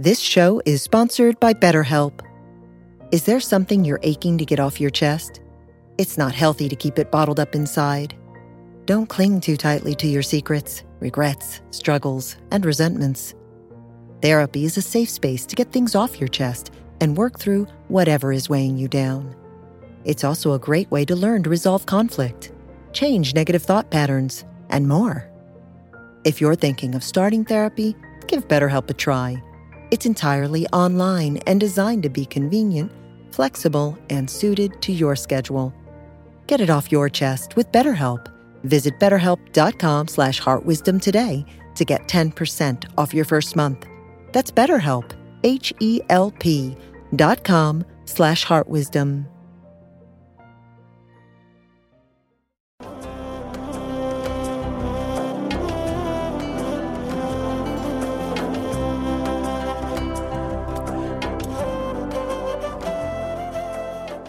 This show is sponsored by BetterHelp. Is there something you're aching to get off your chest? It's not healthy to keep it bottled up inside. Don't cling too tightly to your secrets, regrets, struggles, and resentments. Therapy is a safe space to get things off your chest and work through whatever is weighing you down. It's also a great way to learn to resolve conflict, change negative thought patterns, and more. If you're thinking of starting therapy, give BetterHelp a try. It's entirely online and designed to be convenient, flexible, and suited to your schedule. Get it off your chest with BetterHelp. Visit BetterHelp.com/HeartWisdom today to get 10% off your first month. That's BetterHelp, HELP.com/HeartWisdom.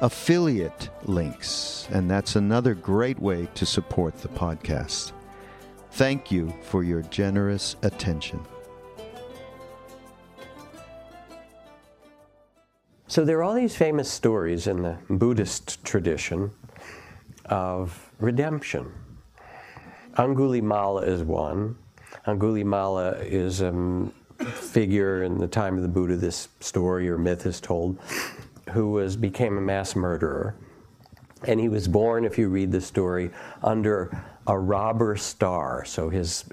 affiliate links, and that's another great way to support the podcast. Thank you for your generous attention. So there are all these famous stories in the Buddhist tradition of redemption. Angulimala is one. Angulimala is a figure in the time of the Buddha, this story or myth is told, who became a mass murderer. And he was born, if you read the story, under a robber star. So his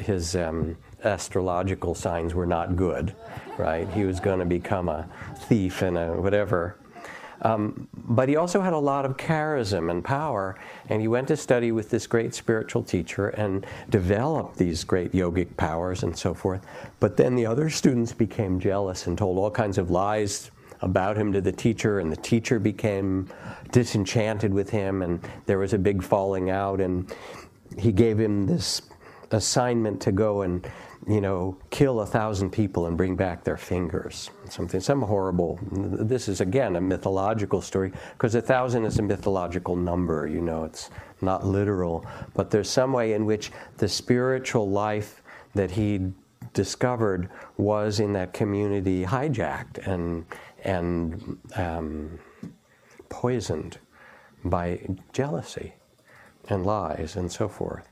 astrological signs were not good, right? He was going to become a thief and a whatever. But he also had a lot of charism and power, and he went to study with this great spiritual teacher and developed these great yogic powers and so forth. But then the other students became jealous and told all kinds of lies about him to the teacher, and the teacher became disenchanted with him, and there was a big falling out, and he gave him this assignment to go and, kill 1,000 people and bring back their fingers. Some horrible, this is again a mythological story, because 1,000 is a mythological number, it's not literal, but there's some way in which the spiritual life that he discovered was in that community hijacked and poisoned by jealousy and lies and so forth.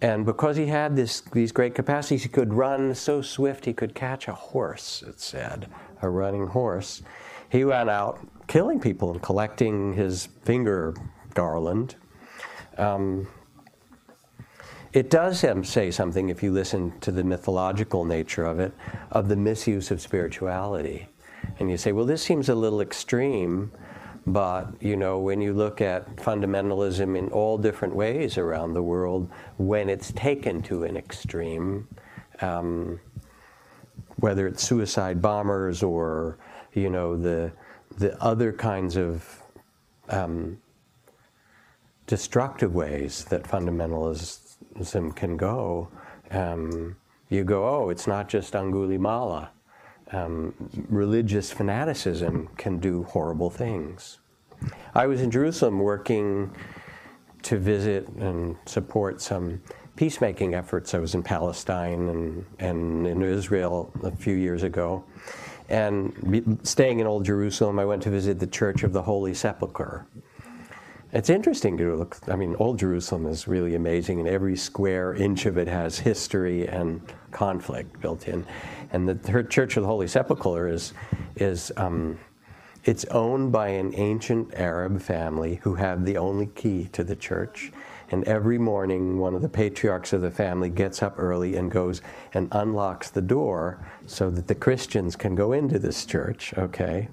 And because he had these great capacities, he could run so swift he could catch a horse, it said, a running horse. He went out killing people and collecting his finger garland. It does say something, if you listen to the mythological nature of it, of the misuse of spirituality. And you say, well, this seems a little extreme, but, when you look at fundamentalism in all different ways around the world, when it's taken to an extreme, whether it's suicide bombers or, the other kinds of destructive ways that fundamentalism can go, you go, oh, it's not just Angulimala. Religious fanaticism can do horrible things. I was in Jerusalem working to visit and support some peacemaking efforts. I was in Palestine and in Israel a few years ago. And staying in Old Jerusalem, I went to visit the Church of the Holy Sepulchre. It's interesting to look, Old Jerusalem is really amazing, and every square inch of it has history and conflict built in. And the Church of the Holy Sepulchre is it's owned by an ancient Arab family who have the only key to the church. And every morning, one of the patriarchs of the family gets up early and goes and unlocks the door so that the Christians can go into this church, okay?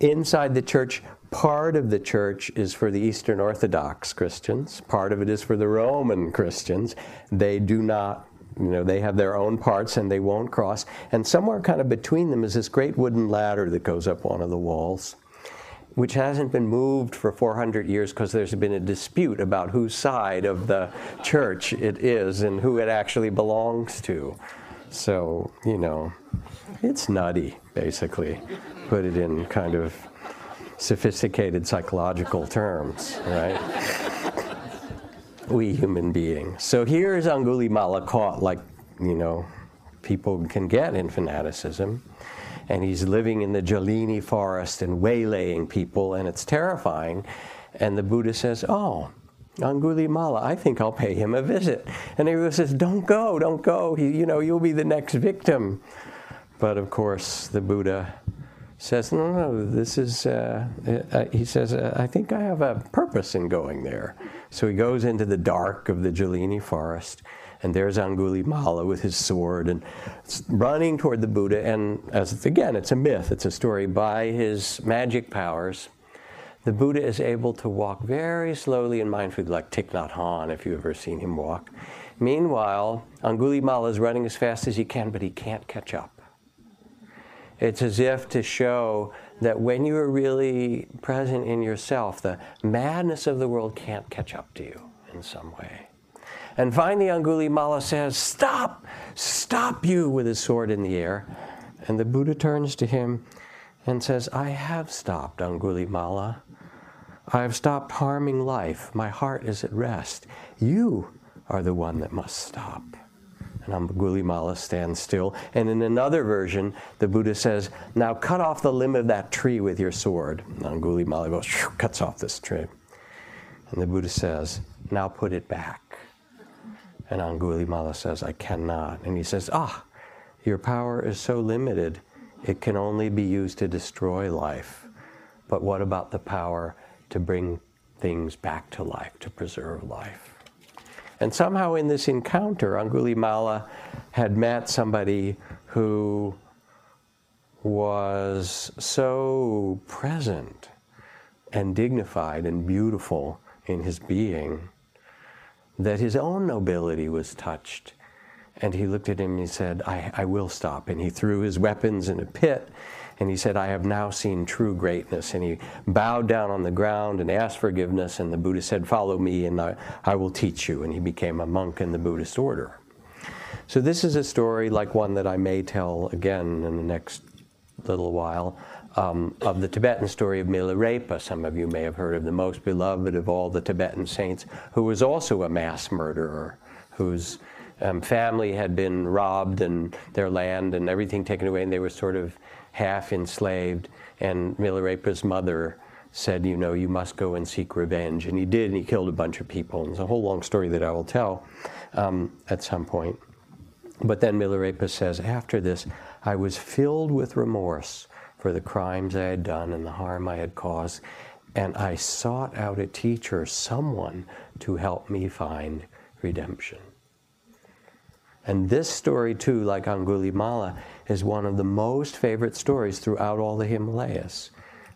Inside the church, part of the church is for the Eastern Orthodox Christians. Part of it is for the Roman Christians. They do not they have their own parts and they won't cross. And somewhere kind of between them is this great wooden ladder that goes up one of the walls. which hasn't been moved for 400 years because there's been a dispute about whose side of the church it is and who it actually belongs to. So, you know, it's nutty, basically, put it in kind of sophisticated psychological terms, right? We human beings. So here is Angulimala caught like, you know, people can get in fanaticism. And he's living in the Jalini forest and waylaying people, and it's terrifying. And the Buddha says, oh, Angulimala, I think I'll pay him a visit. And everyone says, don't go, he, you know, you'll be the next victim. But of course, the Buddha says, no, no, this is, he says, I think I have a purpose in going there. So he goes into the dark of the Jalini forest. And there's Angulimala with his sword and running toward the Buddha. And as again, it's a myth, it's a story. By his magic powers, the Buddha is able to walk very slowly and mindfully, like Thich Nhat Hanh, if you've ever seen him walk. Meanwhile, Angulimala is running as fast as he can, but he can't catch up. It's as if to show that when you are really present in yourself, the madness of the world can't catch up to you in some way. And finally, Angulimala says, stop, stop you, with his sword in the air. And the Buddha turns to him and says, I have stopped, Angulimala. I have stopped harming life. My heart is at rest. You are the one that must stop. And Angulimala stands still. And in another version, the Buddha says, now cut off the limb of that tree with your sword. And Angulimala goes, cuts off this tree. And the Buddha says, now put it back. And Angulimala says, I cannot. And he says, ah, your power is so limited, it can only be used to destroy life. But what about the power to bring things back to life, to preserve life? And somehow in this encounter, Angulimala had met somebody who was so present and dignified and beautiful in his being that his own nobility was touched. And he looked at him and he said, I will stop. And he threw his weapons in a pit. And he said, I have now seen true greatness. And he bowed down on the ground and asked forgiveness. And the Buddha said, follow me and I will teach you. And he became a monk in the Buddhist order. So this is a story like one that I may tell again in the next little while, of the Tibetan story of Milarepa. Some of you may have heard of, the most beloved of all the Tibetan saints, who was also a mass murderer, whose family had been robbed and their land and everything taken away, and they were sort of half enslaved. And Milarepa's mother said, you know, you must go and seek revenge. And he did, and he killed a bunch of people. And it's a whole long story that I will tell at some point. But then Milarepa says, after this, I was filled with remorse for the crimes I had done and the harm I had caused, and I sought out a teacher, someone to help me find redemption. And this story too, like Angulimala, is one of the most favorite stories throughout all the Himalayas.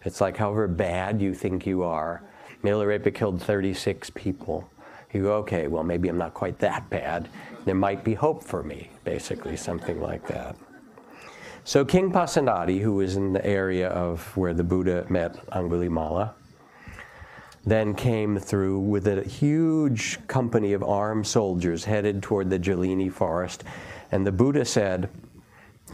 It's like, however bad you think you are, Milarepa killed 36 people. You go, okay, well, maybe I'm not quite that bad. There might be hope for me, basically, something like that. So King Pasenadi, who was in the area of where the Buddha met Angulimala, then came through with a huge company of armed soldiers headed toward the Jalini forest. And the Buddha said,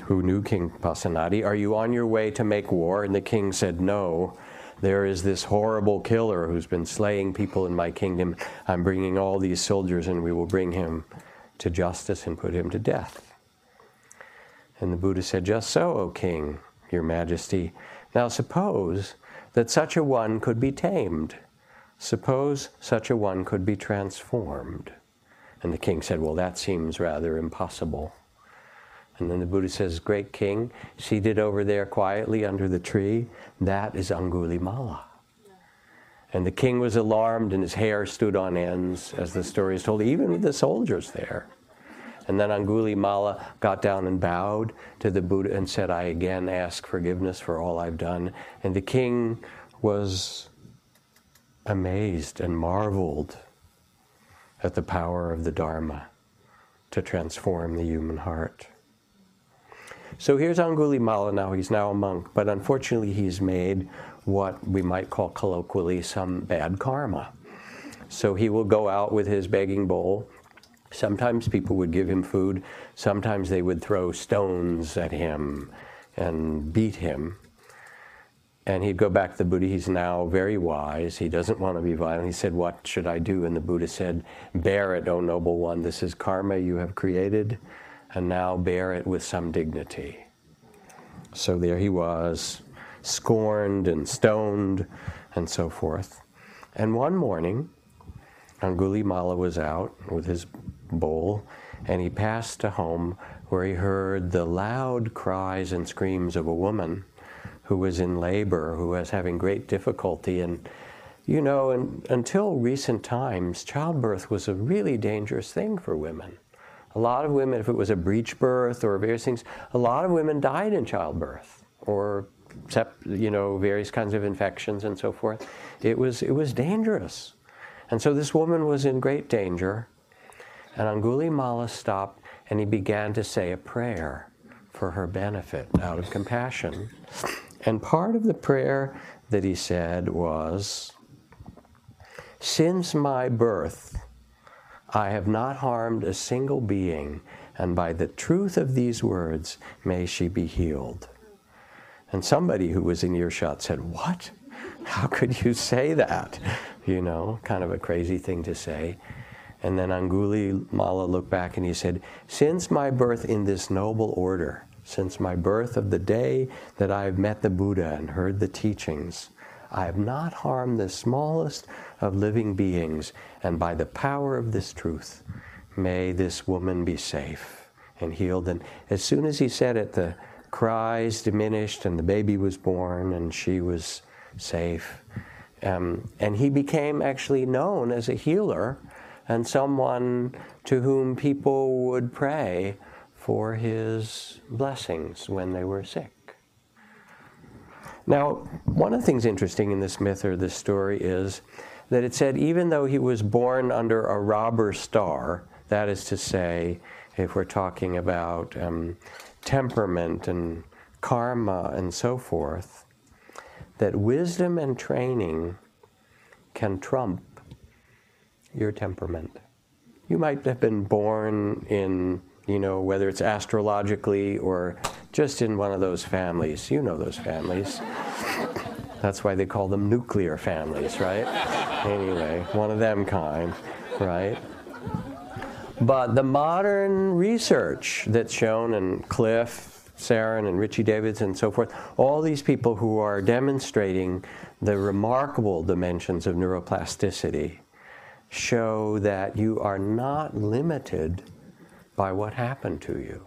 who knew King Pasenadi, are you on your way to make war? And the king said, no. There is this horrible killer who's been slaying people in my kingdom. I'm bringing all these soldiers, and we will bring him to justice and put him to death. And the Buddha said, just so, O King, Your Majesty. Now suppose that such a one could be tamed. Suppose such a one could be transformed. And the king said, well, that seems rather impossible. And then the Buddha says, great king, seated over there quietly under the tree, that is Angulimala. Yeah. And the king was alarmed and his hair stood on ends, as the story is told, even with the soldiers there. And then Angulimala got down and bowed to the Buddha and said, I again ask forgiveness for all I've done. And the king was amazed and marveled at the power of the Dharma to transform the human heart. So here's Angulimala now. He's now a monk, but unfortunately he's made what we might call colloquially some bad karma. So he will go out with his begging bowl. Sometimes people would give him food. Sometimes they would throw stones at him and beat him. And he'd go back to the Buddha. He's now very wise. He doesn't want to be violent. He said, "What should I do?" And the Buddha said, "Bear it, O noble one. This is karma you have created, and now bear it with some dignity." So there he was, scorned and stoned and so forth. And one morning, Angulimala was out with his bowl, and he passed a home where he heard the loud cries and screams of a woman who was in labor, who was having great difficulty. And, you know, until recent times, childbirth was a really dangerous thing for women. A lot of women, if it was a breech birth or various things, a lot of women died in childbirth or, you know, various kinds of infections and so forth. It was dangerous. And so this woman was in great danger, and Angulimala stopped and he began to say a prayer for her benefit out of compassion. And part of the prayer that he said was, "Since my birth, I have not harmed a single being, and by the truth of these words, may she be healed." And somebody who was in earshot said, "What? How could you say that?" You know, kind of a crazy thing to say. And then Angulimala looked back and he said, "Since my birth in this noble order, since my birth of the day that I have met the Buddha and heard the teachings, I have not harmed the smallest of living beings, and by the power of this truth, may this woman be safe and healed." And as soon as he said it, the cries diminished and the baby was born and she was safe. And he became actually known as a healer and someone to whom people would pray for his blessings when they were sick. Now, one of the things interesting in this myth or this story is that it said even though he was born under a robber star, that is to say, if we're talking about temperament and karma and so forth, that wisdom and training can trump your temperament. You might have been born in, you know, whether it's astrologically or just in one of those families. You know those families. That's why they call them nuclear families, right? Anyway, one of them kind, right? But the modern research that's shown, and Cliff, Sarin, and Richie Davidson, and so forth, all these people who are demonstrating the remarkable dimensions of neuroplasticity, show that you are not limited by what happened to you.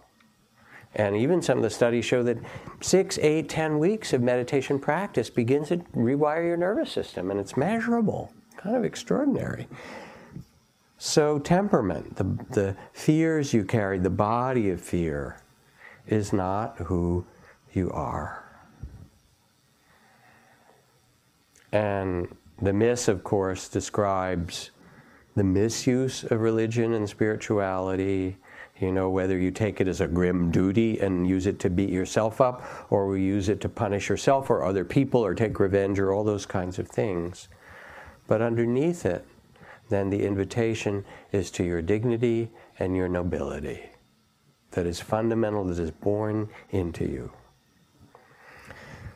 And even some of the studies show that 6, 8, 10 weeks of meditation practice begins to rewire your nervous system, and it's measurable, kind of extraordinary. So temperament, the fears you carry, the body of fear, is not who you are. And the myth, of course, describes the misuse of religion and spirituality, you know, whether you take it as a grim duty and use it to beat yourself up, or we use it to punish yourself or other people or take revenge or all those kinds of things. But underneath it, then the invitation is to your dignity and your nobility that is fundamental, that is born into you.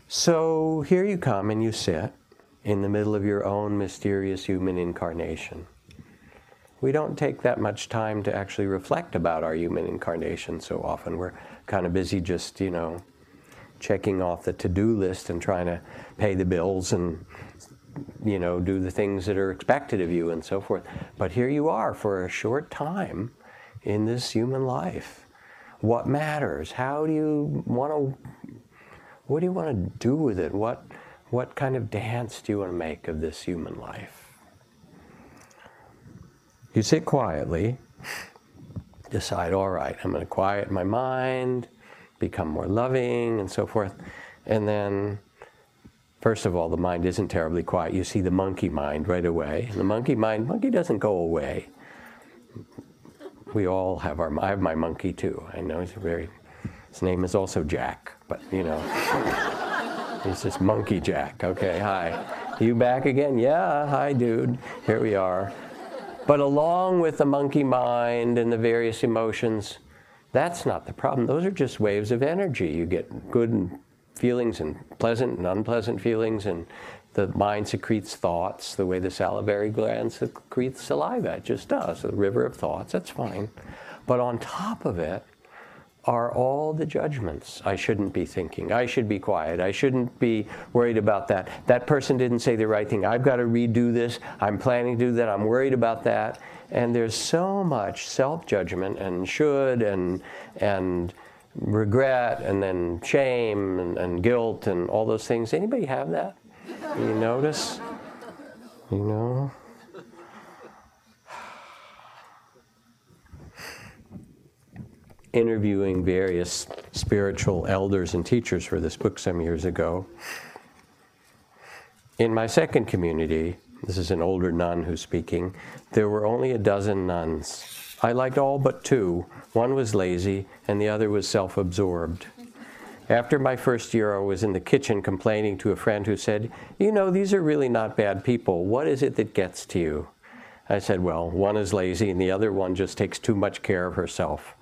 So here you come and you sit in the middle of your own mysterious human incarnation. We don't take that much time to actually reflect about our human incarnation so often. We're kind of busy just, you know, checking off the to-do list and trying to pay the bills and, you know, do the things that are expected of you and so forth. But here you are for a short time in this human life. What matters? What do you want to do with it? What kind of dance do you want to make of this human life? You sit quietly, decide, all right, I'm going to quiet my mind, become more loving, and so forth. And then, first of all, the mind isn't terribly quiet. You see the monkey mind right away. And the monkey doesn't go away. We all have I have my monkey too. I know he's a very His name is also Jack, but you know, he's just Monkey Jack. Okay, hi. You back again? Yeah, hi, dude. Here we are. But along with the monkey mind and the various emotions, that's not the problem. Those are just waves of energy. You get good feelings and pleasant and unpleasant feelings, and the mind secretes thoughts the way the salivary gland secretes saliva. It just does. The river of thoughts, that's fine. But on top of it are all the judgments. I shouldn't be thinking. I should be quiet. I shouldn't be worried about that. That person didn't say the right thing. I've got to redo this. I'm planning to do that. I'm worried about that. And there's so much self-judgment and should and regret and then shame and guilt and all those things. Anybody have that? You notice? You know? Interviewing various spiritual elders and teachers for this book some years ago. In my second community, this is an older nun who's speaking, there were only a dozen nuns. I liked all but two. One was lazy and the other was self-absorbed. After my first year, I was in the kitchen complaining to a friend who said, you know, these are really not bad people. What is it that gets to you? I said, well, one is lazy and the other one just takes too much care of herself.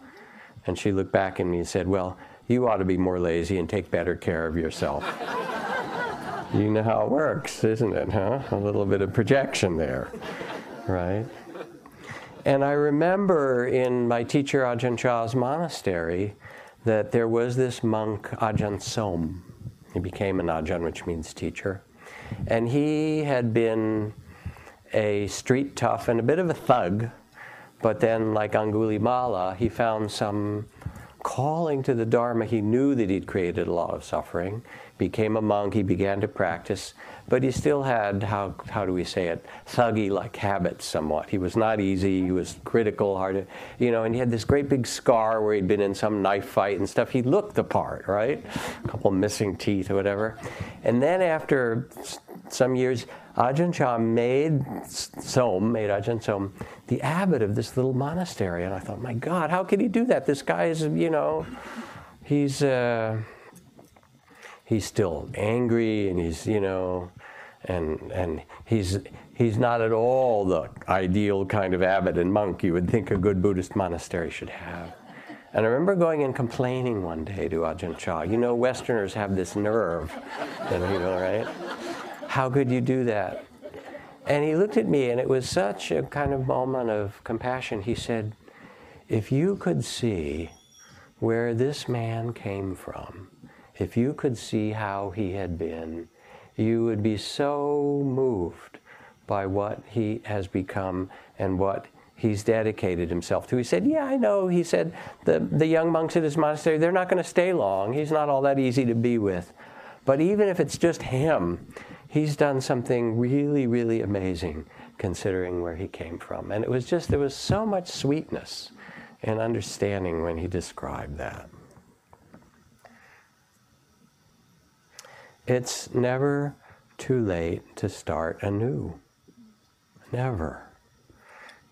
And she looked back at me and said, well, you ought to be more lazy and take better care of yourself. You know how it works, isn't it, huh? A little bit of projection there, right? And I remember in my teacher Ajahn Chah's monastery, that there was this monk, Ajahn Som. He became an Ajahn, which means teacher. And he had been a street tough and a bit of a thug. But then, like Angulimala, he found some calling to the Dharma. He knew that he'd created a lot of suffering, became a monk, he began to practice. But he still had, how do we say it, thuggy-like habits somewhat. He was not easy, he was critical, hard, you know, and he had this great big scar where he'd been in some knife fight and stuff. He looked the part, right? A couple missing teeth or whatever. And then after some years, Ajahn Chah made Ajahn Som the abbot of this little monastery. And I thought, my God, how could he do that? This guy is, you know, he's still angry, and he's, you know, and he's not at all the ideal kind of abbot and monk you would think a good Buddhist monastery should have. And I remember going and complaining one day to Ajahn Chah, you know, Westerners have this nerve, you know, right? How could you do that? And he looked at me, and it was such a kind of moment of compassion. He said, if you could see where this man came from, if you could see how he had been, you would be so moved by what he has become and what he's dedicated himself to. He said, yeah, I know. He said, the young monks at his monastery, they're not going to stay long. He's not all that easy to be with. But even if it's just him, he's done something really, really amazing considering where he came from. And it was just, there was so much sweetness and understanding when he described that. It's never too late to start anew. Never.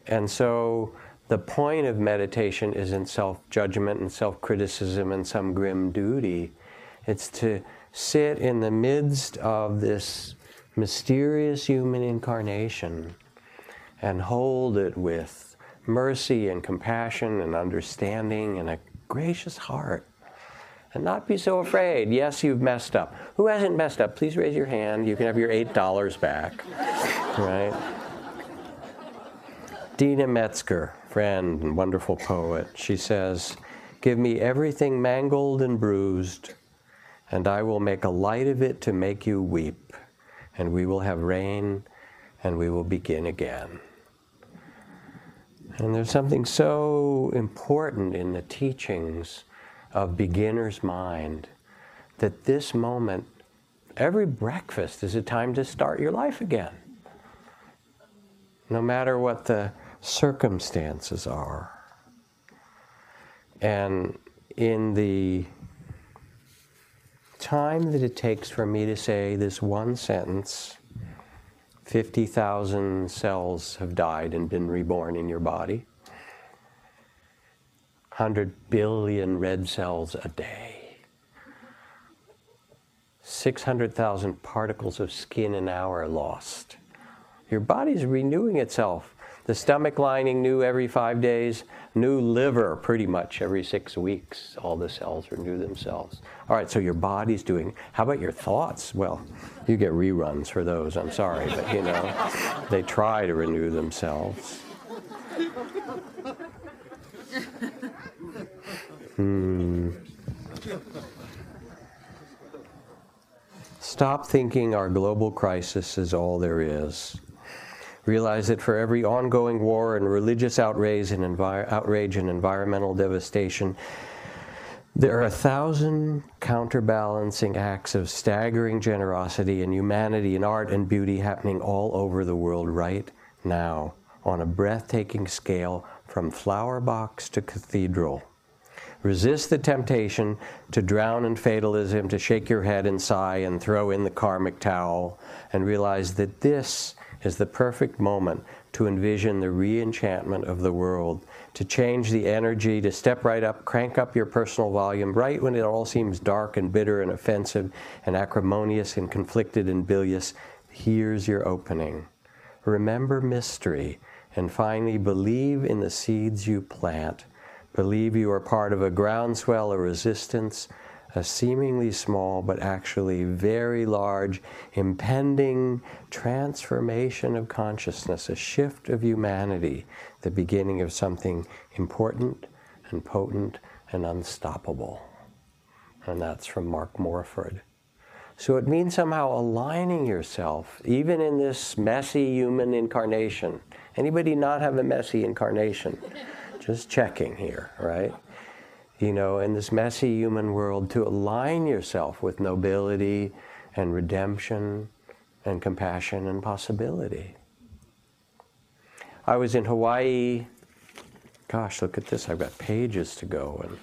And so the point of meditation isn't self-judgment and self-criticism and some grim duty. It's to sit in the midst of this mysterious human incarnation and hold it with mercy and compassion and understanding and a gracious heart. And not be so afraid. Yes, you've messed up. Who hasn't messed up? Please raise your hand. You can have your $8 back. Right? Dina Metzger, friend and wonderful poet, she says, give me everything mangled and bruised, and I will make a light of it to make you weep, and we will have rain, and we will begin again. And there's something so important in the teachings of beginner's mind, that this moment, every breakfast is a time to start your life again, no matter what the circumstances are. And in the time that it takes for me to say this one sentence, 50,000 cells have died and been reborn in your body. 100 billion red cells a day, 600,000 particles of skin an hour lost. Your body's renewing itself. The stomach lining new every 5 days, new liver pretty much every 6 weeks. All the cells renew themselves. All right, so your body's doing, how about your thoughts? Well, you get reruns for those, I'm sorry, but you know, they try to renew themselves. Stop thinking our global crisis is all there is. Realize that for every ongoing war and religious outrage and environmental devastation, there are 1,000 counterbalancing acts of staggering generosity and humanity and art and beauty happening all over the world right now on a breathtaking scale from flower box to cathedral. Resist the temptation to drown in fatalism, to shake your head and sigh and throw in the karmic towel, and realize that this is the perfect moment to envision the re-enchantment of the world, to change the energy, to step right up, crank up your personal volume right when it all seems dark and bitter and offensive and acrimonious and conflicted and bilious. Here's your opening. Remember mystery, and finally believe in the seeds you plant. Believe you are part of a groundswell, a resistance, a seemingly small but actually very large impending transformation of consciousness, a shift of humanity, the beginning of something important and potent and unstoppable. And that's from Mark Morford. So it means somehow aligning yourself, even in this messy human incarnation. Anybody not have a messy incarnation? Just checking here, right? You know, in this messy human world, to align yourself with nobility and redemption and compassion and possibility. I was in Hawaii. Gosh, look at this. I've got pages to go and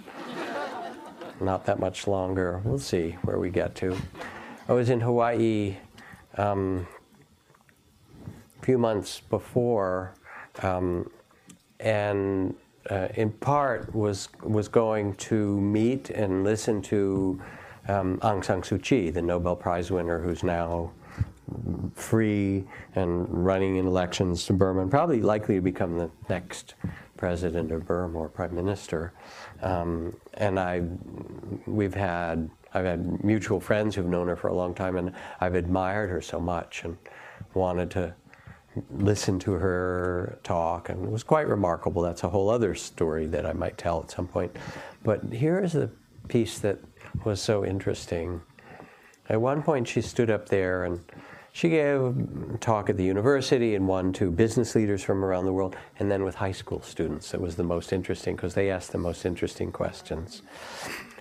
not that much longer. We'll see where we get to. I was in Hawaii a few months before and in part was going to meet and listen to Aung San Suu Kyi, the Nobel Prize winner who's now free and running in elections to Burma and probably likely to become the next president of Burma or prime minister. I've had mutual friends who've known her for a long time, and I've admired her so much and wanted to listen to her talk, and it was quite remarkable. That's a whole other story that I might tell at some point. But here is the piece that was so interesting. At one point she stood up there and she gave a talk at the university and one to business leaders from around the world, and then with high school students. That was the most interesting because they asked the most interesting questions.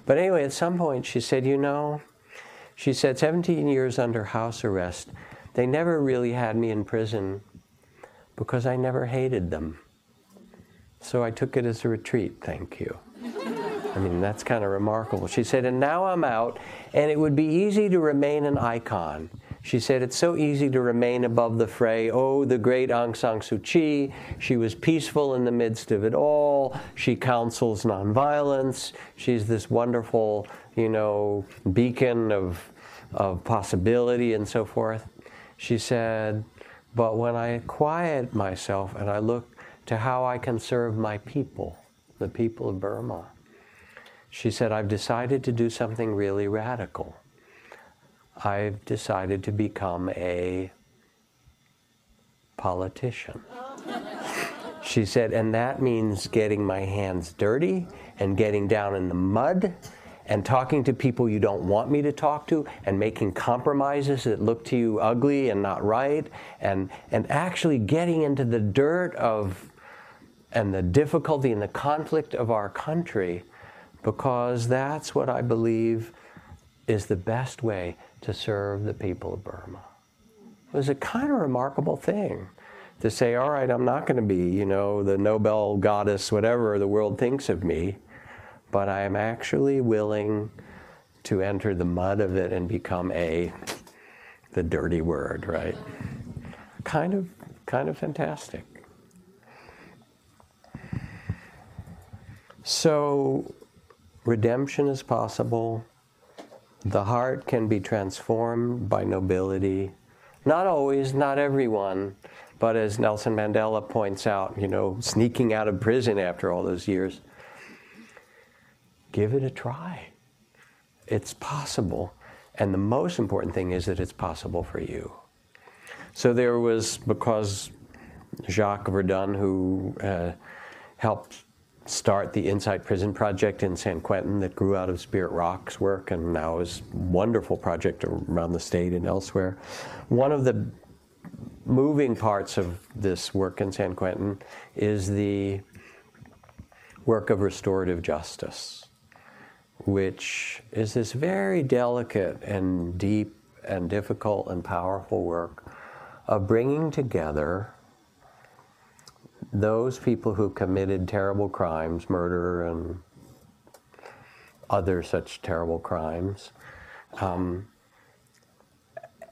But anyway, at some point she said, you know, she said, 17 years under house arrest, they never really had me in prison because I never hated them. So I took it as a retreat, thank you. I mean, that's kind of remarkable. She said, and now I'm out, and it would be easy to remain an icon. She said, it's so easy to remain above the fray. Oh, the great Aung San Suu Kyi, she was peaceful in the midst of it all. She counsels nonviolence. She's this wonderful, you know, beacon of possibility and so forth. She said, but when I quiet myself and I look to how I can serve my people, the people of Burma, she said, I've decided to do something really radical. I've decided to become a politician. She said, and that means getting my hands dirty and getting down in the mud and talking to people you don't want me to talk to, and making compromises that look to you ugly and not right, and actually getting into the dirt of, and the difficulty and the conflict of our country, because that's what I believe is the best way to serve the people of Burma. It was a kind of remarkable thing to say, all right, I'm not going to be, you know, the Nobel goddess, whatever the world thinks of me, but I am actually willing to enter the mud of it and become the dirty word, right? Kind of fantastic. So redemption is possible. The heart can be transformed by nobility. Not always, not everyone, but as Nelson Mandela points out, you know, sneaking out of prison after all those years, give it a try. It's possible. And the most important thing is that it's possible for you. So there was, because Jacques Verdun, who helped start the Insight Prison Project in San Quentin that grew out of Spirit Rock's work and now is a wonderful project around the state and elsewhere. One of the moving parts of this work in San Quentin is the work of restorative justice, which is this very delicate and deep and difficult and powerful work of bringing together those people who committed terrible crimes, murder and other such terrible crimes,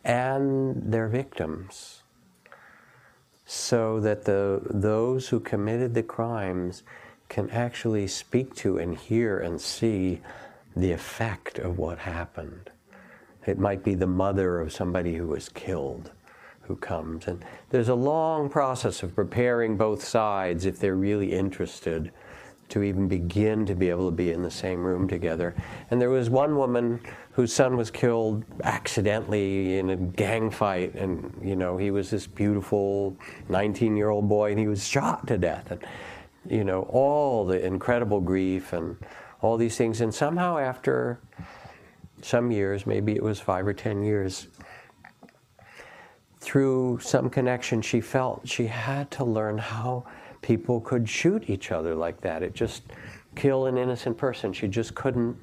and their victims, so that those who committed the crimes can actually speak to and hear and see the effect of what happened. It might be the mother of somebody who was killed who comes, and there's a long process of preparing both sides, if they're really interested, to even begin to be able to be in the same room together. And there was one woman whose son was killed accidentally in a gang fight, and you know, he was this beautiful 19-year-old boy and he was shot to death, and you know, all the incredible grief and all these things. And somehow after some years, maybe it was 5 or 10 years, through some connection, she felt she had to learn how people could shoot each other like that. It just kill an innocent person. She just couldn't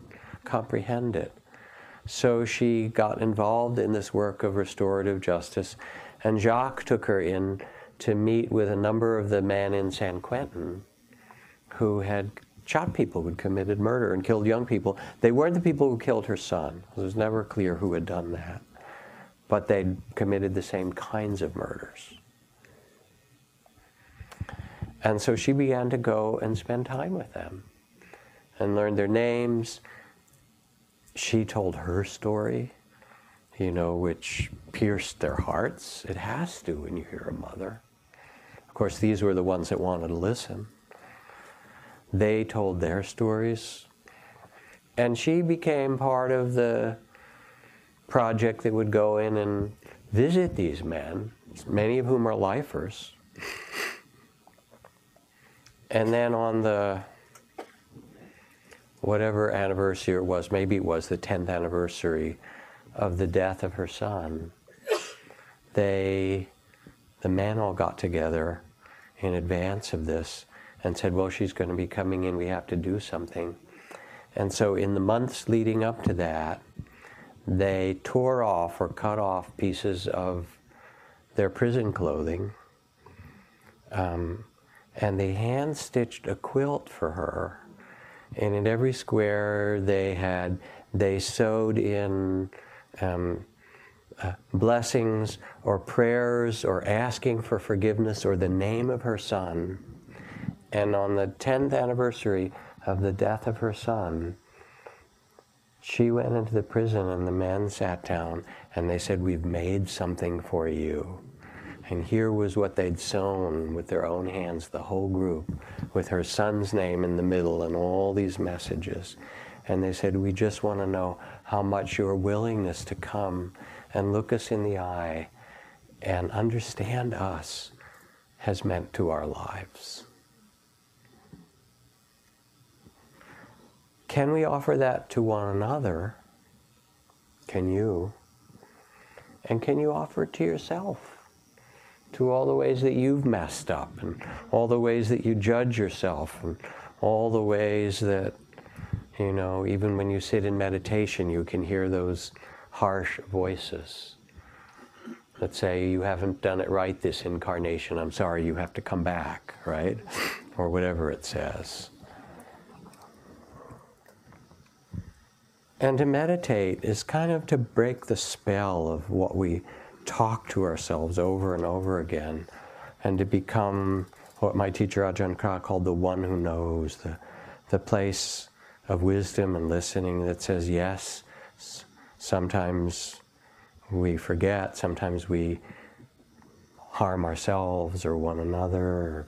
comprehend it. So she got involved in this work of restorative justice, and Jacques took her in to meet with a number of the men in San Quentin who had shot people, who had committed murder and killed young people. They weren't the people who killed her son. It was never clear who had done that, but they'd committed the same kinds of murders. And so she began to go and spend time with them and learned their names. She told her story, you know, which pierced their hearts. It has to when you hear a mother. Of course, these were the ones that wanted to listen. They told their stories. And she became part of the project that would go in and visit these men, many of whom are lifers. And then on the whatever anniversary it was, maybe it was the 10th anniversary of the death of her son, the men all got together in advance of this and said, well, she's going to be coming in, we have to do something. And so in the months leading up to that, they tore off or cut off pieces of their prison clothing, and they hand-stitched a quilt for her. And in every square they sewed in blessings or prayers or asking for forgiveness or the name of her son. And on the 10th anniversary of the death of her son, she went into the prison and the men sat down and they said, we've made something for you. And here was what they'd sewn with their own hands, the whole group, with her son's name in the middle and all these messages. And they said, we just want to know how much your willingness to come and look us in the eye and understand us has meant to our lives. Can we offer that to one another? Can you? And can you offer it to yourself? To all the ways that you've messed up, and all the ways that you judge yourself, and all the ways that, you know, even when you sit in meditation, you can hear those harsh voices that say, you haven't done it right this incarnation, I'm sorry, you have to come back, right? Or whatever it says. And to meditate is kind of to break the spell of what we talk to ourselves over and over again, and to become what my teacher Ajahn Chah called the one who knows, the the place of wisdom and listening that says, yes, sometimes we forget, sometimes we harm ourselves or one another, or,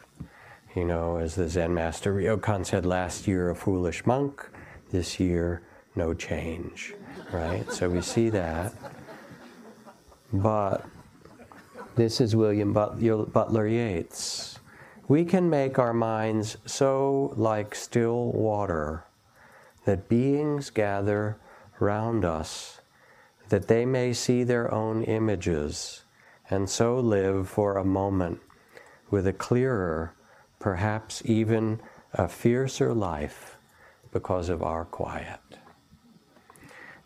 you know, as the Zen master Ryokan said, last year a foolish monk, this year no change, right? So we see that. But this is William Butler Yeats. We can make our minds so like still water that beings gather round us, that they may see their own images, and so live for a moment with a clearer, perhaps even a fiercer life because of our quiet.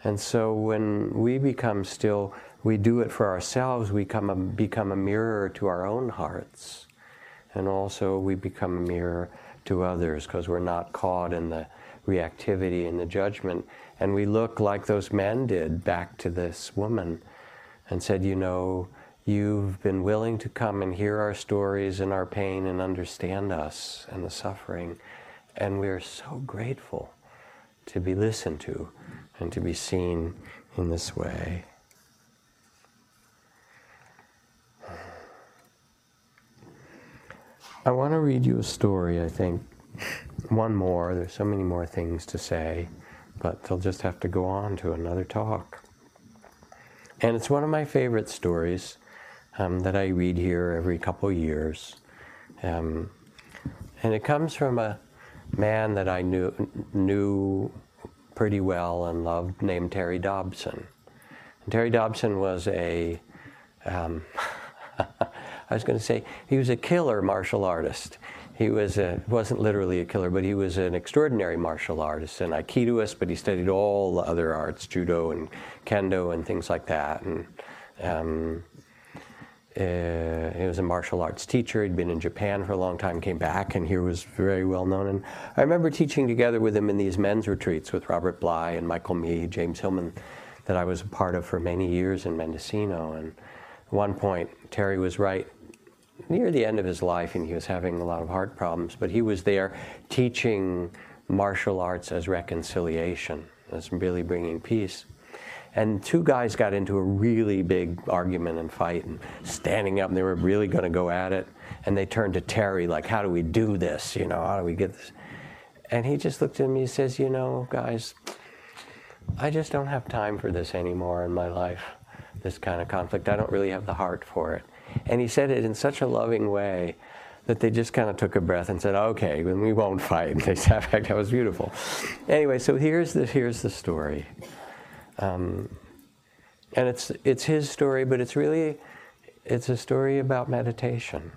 And so when we become still, we do it for ourselves, we become a mirror to our own hearts. And also we become a mirror to others because we're not caught in the reactivity and the judgment. And we look like those men did back to this woman and said, you know, you've been willing to come and hear our stories and our pain and understand us and the suffering. And we are so grateful to be listened to and to be seen in this way. I want to read you a story, I think. One more. There's so many more things to say, but they'll just have to go on to another talk. And it's one of my favorite stories that I read here every couple years. And it comes from a man that I knew pretty well and loved named Terry Dobson. And Terry Dobson was a, I was going to say, he was a killer martial artist. He was wasn't literally a killer, but he was an extraordinary martial artist, an Aikidoist, but he studied all the other arts, Judo and Kendo and things like that. And he was a martial arts teacher. He'd been in Japan for a long time, came back, and here was very well known. And I remember teaching together with him in these men's retreats with Robert Bly and Michael Mead, James Hillman, that I was a part of for many years in Mendocino. And at one point, Terry was right near the end of his life, and he was having a lot of heart problems, but he was there teaching martial arts as reconciliation, as really bringing peace. And two guys got into a really big argument and fight, and standing up, and they were really going to go at it, and they turned to Terry like, how do we do this, you know, how do we get this? And he just looked at me and says, you know, guys, I just don't have time for this anymore in my life, this kind of conflict. I don't really have the heart for it. And he said it in such a loving way that they just kind of took a breath and said, okay, then we won't fight. They sat back. That was beautiful. Anyway, so here's the story. And it's his story, but it's a story about meditation,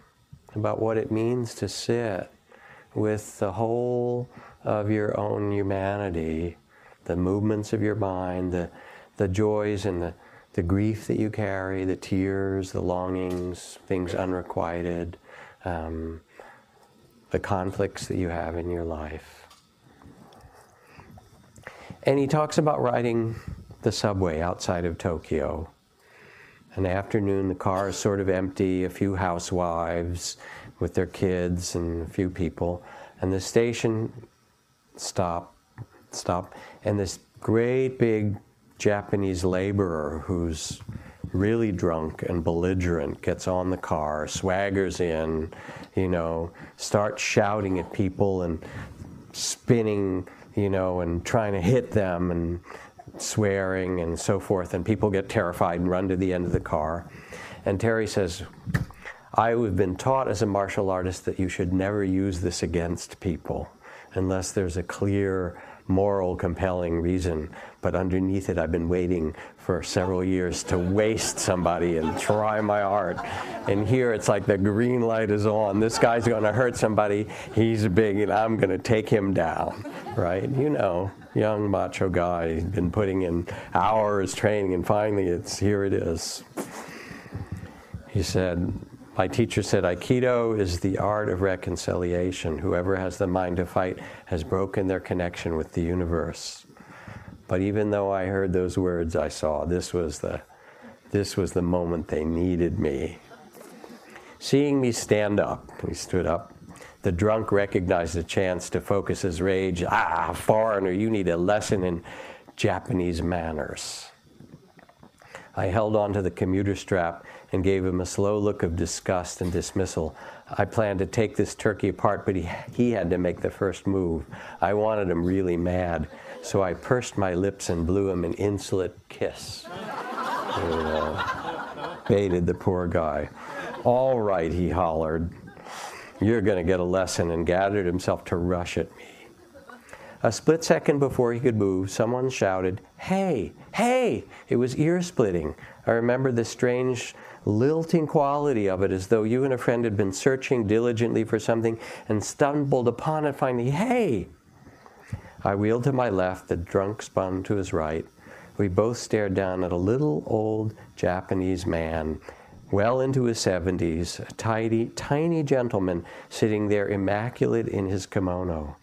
about what it means to sit with the whole of your own humanity, the movements of your mind, the joys and the grief that you carry, the tears, the longings, things unrequited, the conflicts that you have in your life. And he talks about riding the subway outside of Tokyo. In the afternoon, the car is sort of empty, a few housewives with their kids and a few people, and the station stop, and this great big Japanese laborer who's really drunk and belligerent gets on the car, swaggers in, you know, starts shouting at people and spinning, you know, and trying to hit them and swearing and so forth, and people get terrified and run to the end of the car. And Terry says, I have been taught as a martial artist that you should never use this against people unless there's a clear moral compelling reason, but underneath it I've been waiting for several years to waste somebody and try my art. And here it's like the green light is on. This guy's going to hurt somebody. He's big and I'm going to take him down, right? You know, young macho guy. He's been putting in hours training and finally here it is. He said, my teacher said, Aikido is the art of reconciliation. Whoever has the mind to fight has broken their connection with the universe. But even though I heard those words, I saw this was the moment they needed me. Seeing me stand up, he stood up, The drunk recognized the chance to focus his rage. Ah, foreigner, you need a lesson in Japanese manners. I held onto the commuter strap and gave him a slow look of disgust and dismissal. I planned to take this turkey apart, but he had to make the first move. I wanted him really mad, so I pursed my lips and blew him an insolent kiss. Baited the poor guy. All right, he hollered. You're going to get a lesson, and gathered himself to rush at me. A split second before he could move, someone shouted, "Hey, hey!" It was ear-splitting. I remember the strange lilting quality of it, as though you and a friend had been searching diligently for something and stumbled upon it finally. Hey! I wheeled to my left, the drunk spun to his right. We both stared down at a little old Japanese man, well into his 70s, a tiny gentleman sitting there immaculate in his kimono.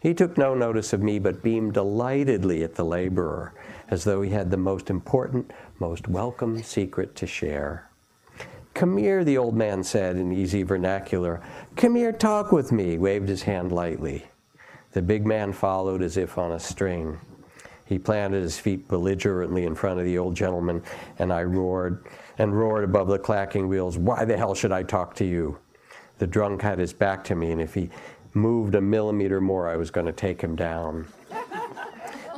He took no notice of me, but beamed delightedly at the laborer, as though he had the most important, most welcome secret to share. "Come here," the old man said in easy vernacular. "Come here, talk with me," waved his hand lightly. The big man followed as if on a string. He planted his feet belligerently in front of the old gentleman, and I roared above the clacking wheels, "Why the hell should I talk to you?" The drunk had his back to me, and if he moved a millimeter more, I was going to take him down.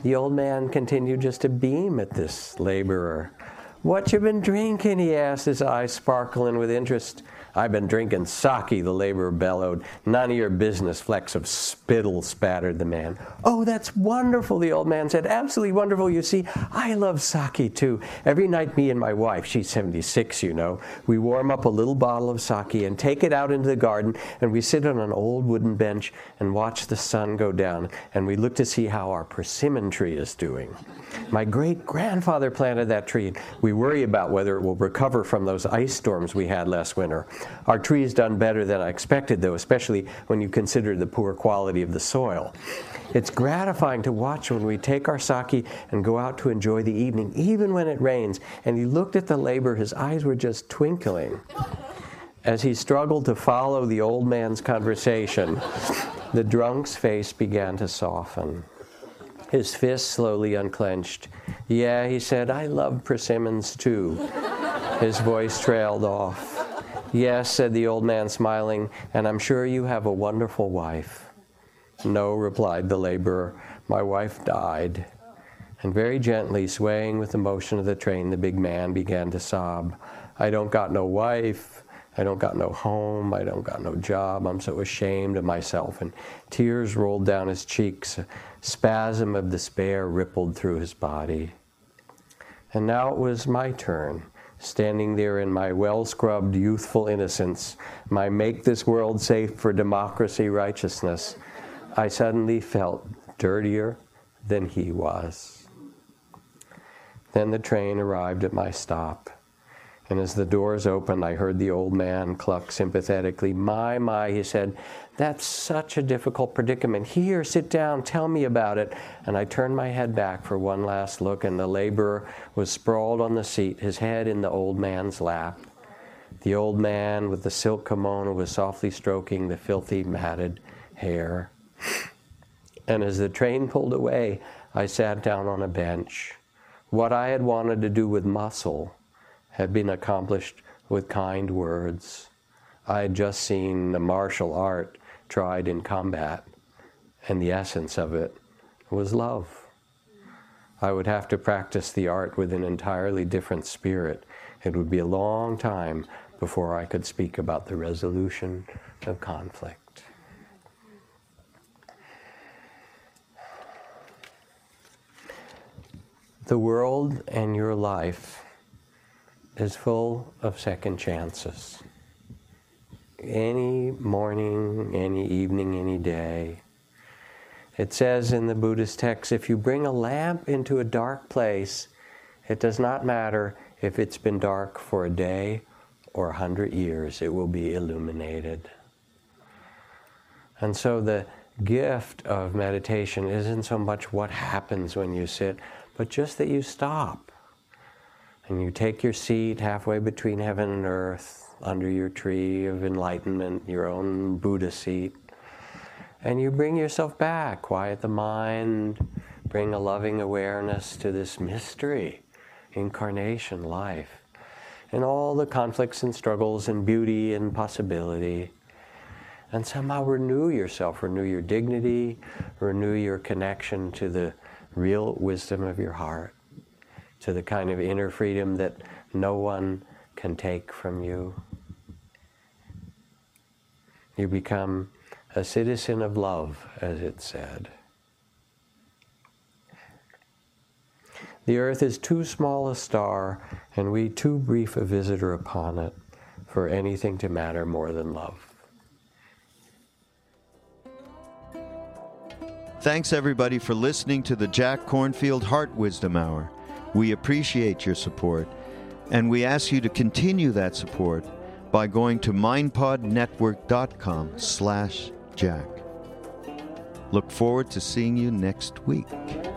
The old man continued just to beam at this laborer. "What you been drinking?" he asked, his eyes sparkling with interest. "I've been drinking sake," the laborer bellowed. "None of your business." Flecks of spittle spattered the man. "Oh, that's wonderful," the old man said. "Absolutely wonderful. You see, I love sake, too. Every night, me and my wife, she's 76, you know, we warm up a little bottle of sake and take it out into the garden, and we sit on an old wooden bench and watch the sun go down, and we look to see how our persimmon tree is doing. My great-grandfather planted that tree, and we worry about whether it will recover from those ice storms we had last winter. Our tree's done better than I expected, though, especially when you consider the poor quality of the soil. It's gratifying to watch when we take our sake and go out to enjoy the evening, even when it rains." And he looked at the laborer. His eyes were just twinkling. As he struggled to follow the old man's conversation, the drunk's face began to soften. His fists slowly unclenched. "Yeah," he said, "I love persimmons, too." His voice trailed off. "Yes," said the old man, smiling, "and I'm sure you have a wonderful wife." "No," replied the laborer, "my wife died." And very gently, swaying with the motion of the train, the big man began to sob. "I don't got no wife. I don't got no home. I don't got no job. I'm so ashamed of myself." And tears rolled down his cheeks. A spasm of despair rippled through his body. And now it was my turn. Standing there in my well-scrubbed youthful innocence, my make this world safe for democracy righteousness, I suddenly felt dirtier than he was. Then the train arrived at my stop, and as the doors opened, I heard the old man cluck sympathetically. "My, my," he said, "that's such a difficult predicament. Here, sit down, tell me about it." And I turned my head back for one last look, and the laborer was sprawled on the seat, his head in the old man's lap. The old man with the silk kimono was softly stroking the filthy, matted hair. And as the train pulled away, I sat down on a bench. What I had wanted to do with muscle had been accomplished with kind words. I had just seen the martial art tried in combat, and the essence of it was love. I would have to practice the art with an entirely different spirit. It would be a long time before I could speak about the resolution of conflict. The world and your life is full of second chances. Any morning, any evening, any day. It says in the Buddhist text, if you bring a lamp into a dark place, it does not matter if it's been dark for a day or 100 years, it will be illuminated. And so the gift of meditation isn't so much what happens when you sit, but just that you stop And you take your seat halfway between heaven and earth, under your tree of enlightenment, your own Buddha seat. And you bring yourself back, quiet the mind, bring a loving awareness to this mystery, incarnation, life, and all the conflicts and struggles and beauty and possibility. And somehow renew yourself, renew your dignity, renew your connection to the real wisdom of your heart, to the kind of inner freedom that no one can take from you. You become a citizen of love, as it said. The earth is too small a star, and we too brief a visitor upon it, for anything to matter more than love. Thanks everybody for listening to the Jack Kornfield Heart Wisdom Hour. We appreciate your support, and we ask you to continue that support by going to mindpodnetwork.com/Jack. Look forward to seeing you next week.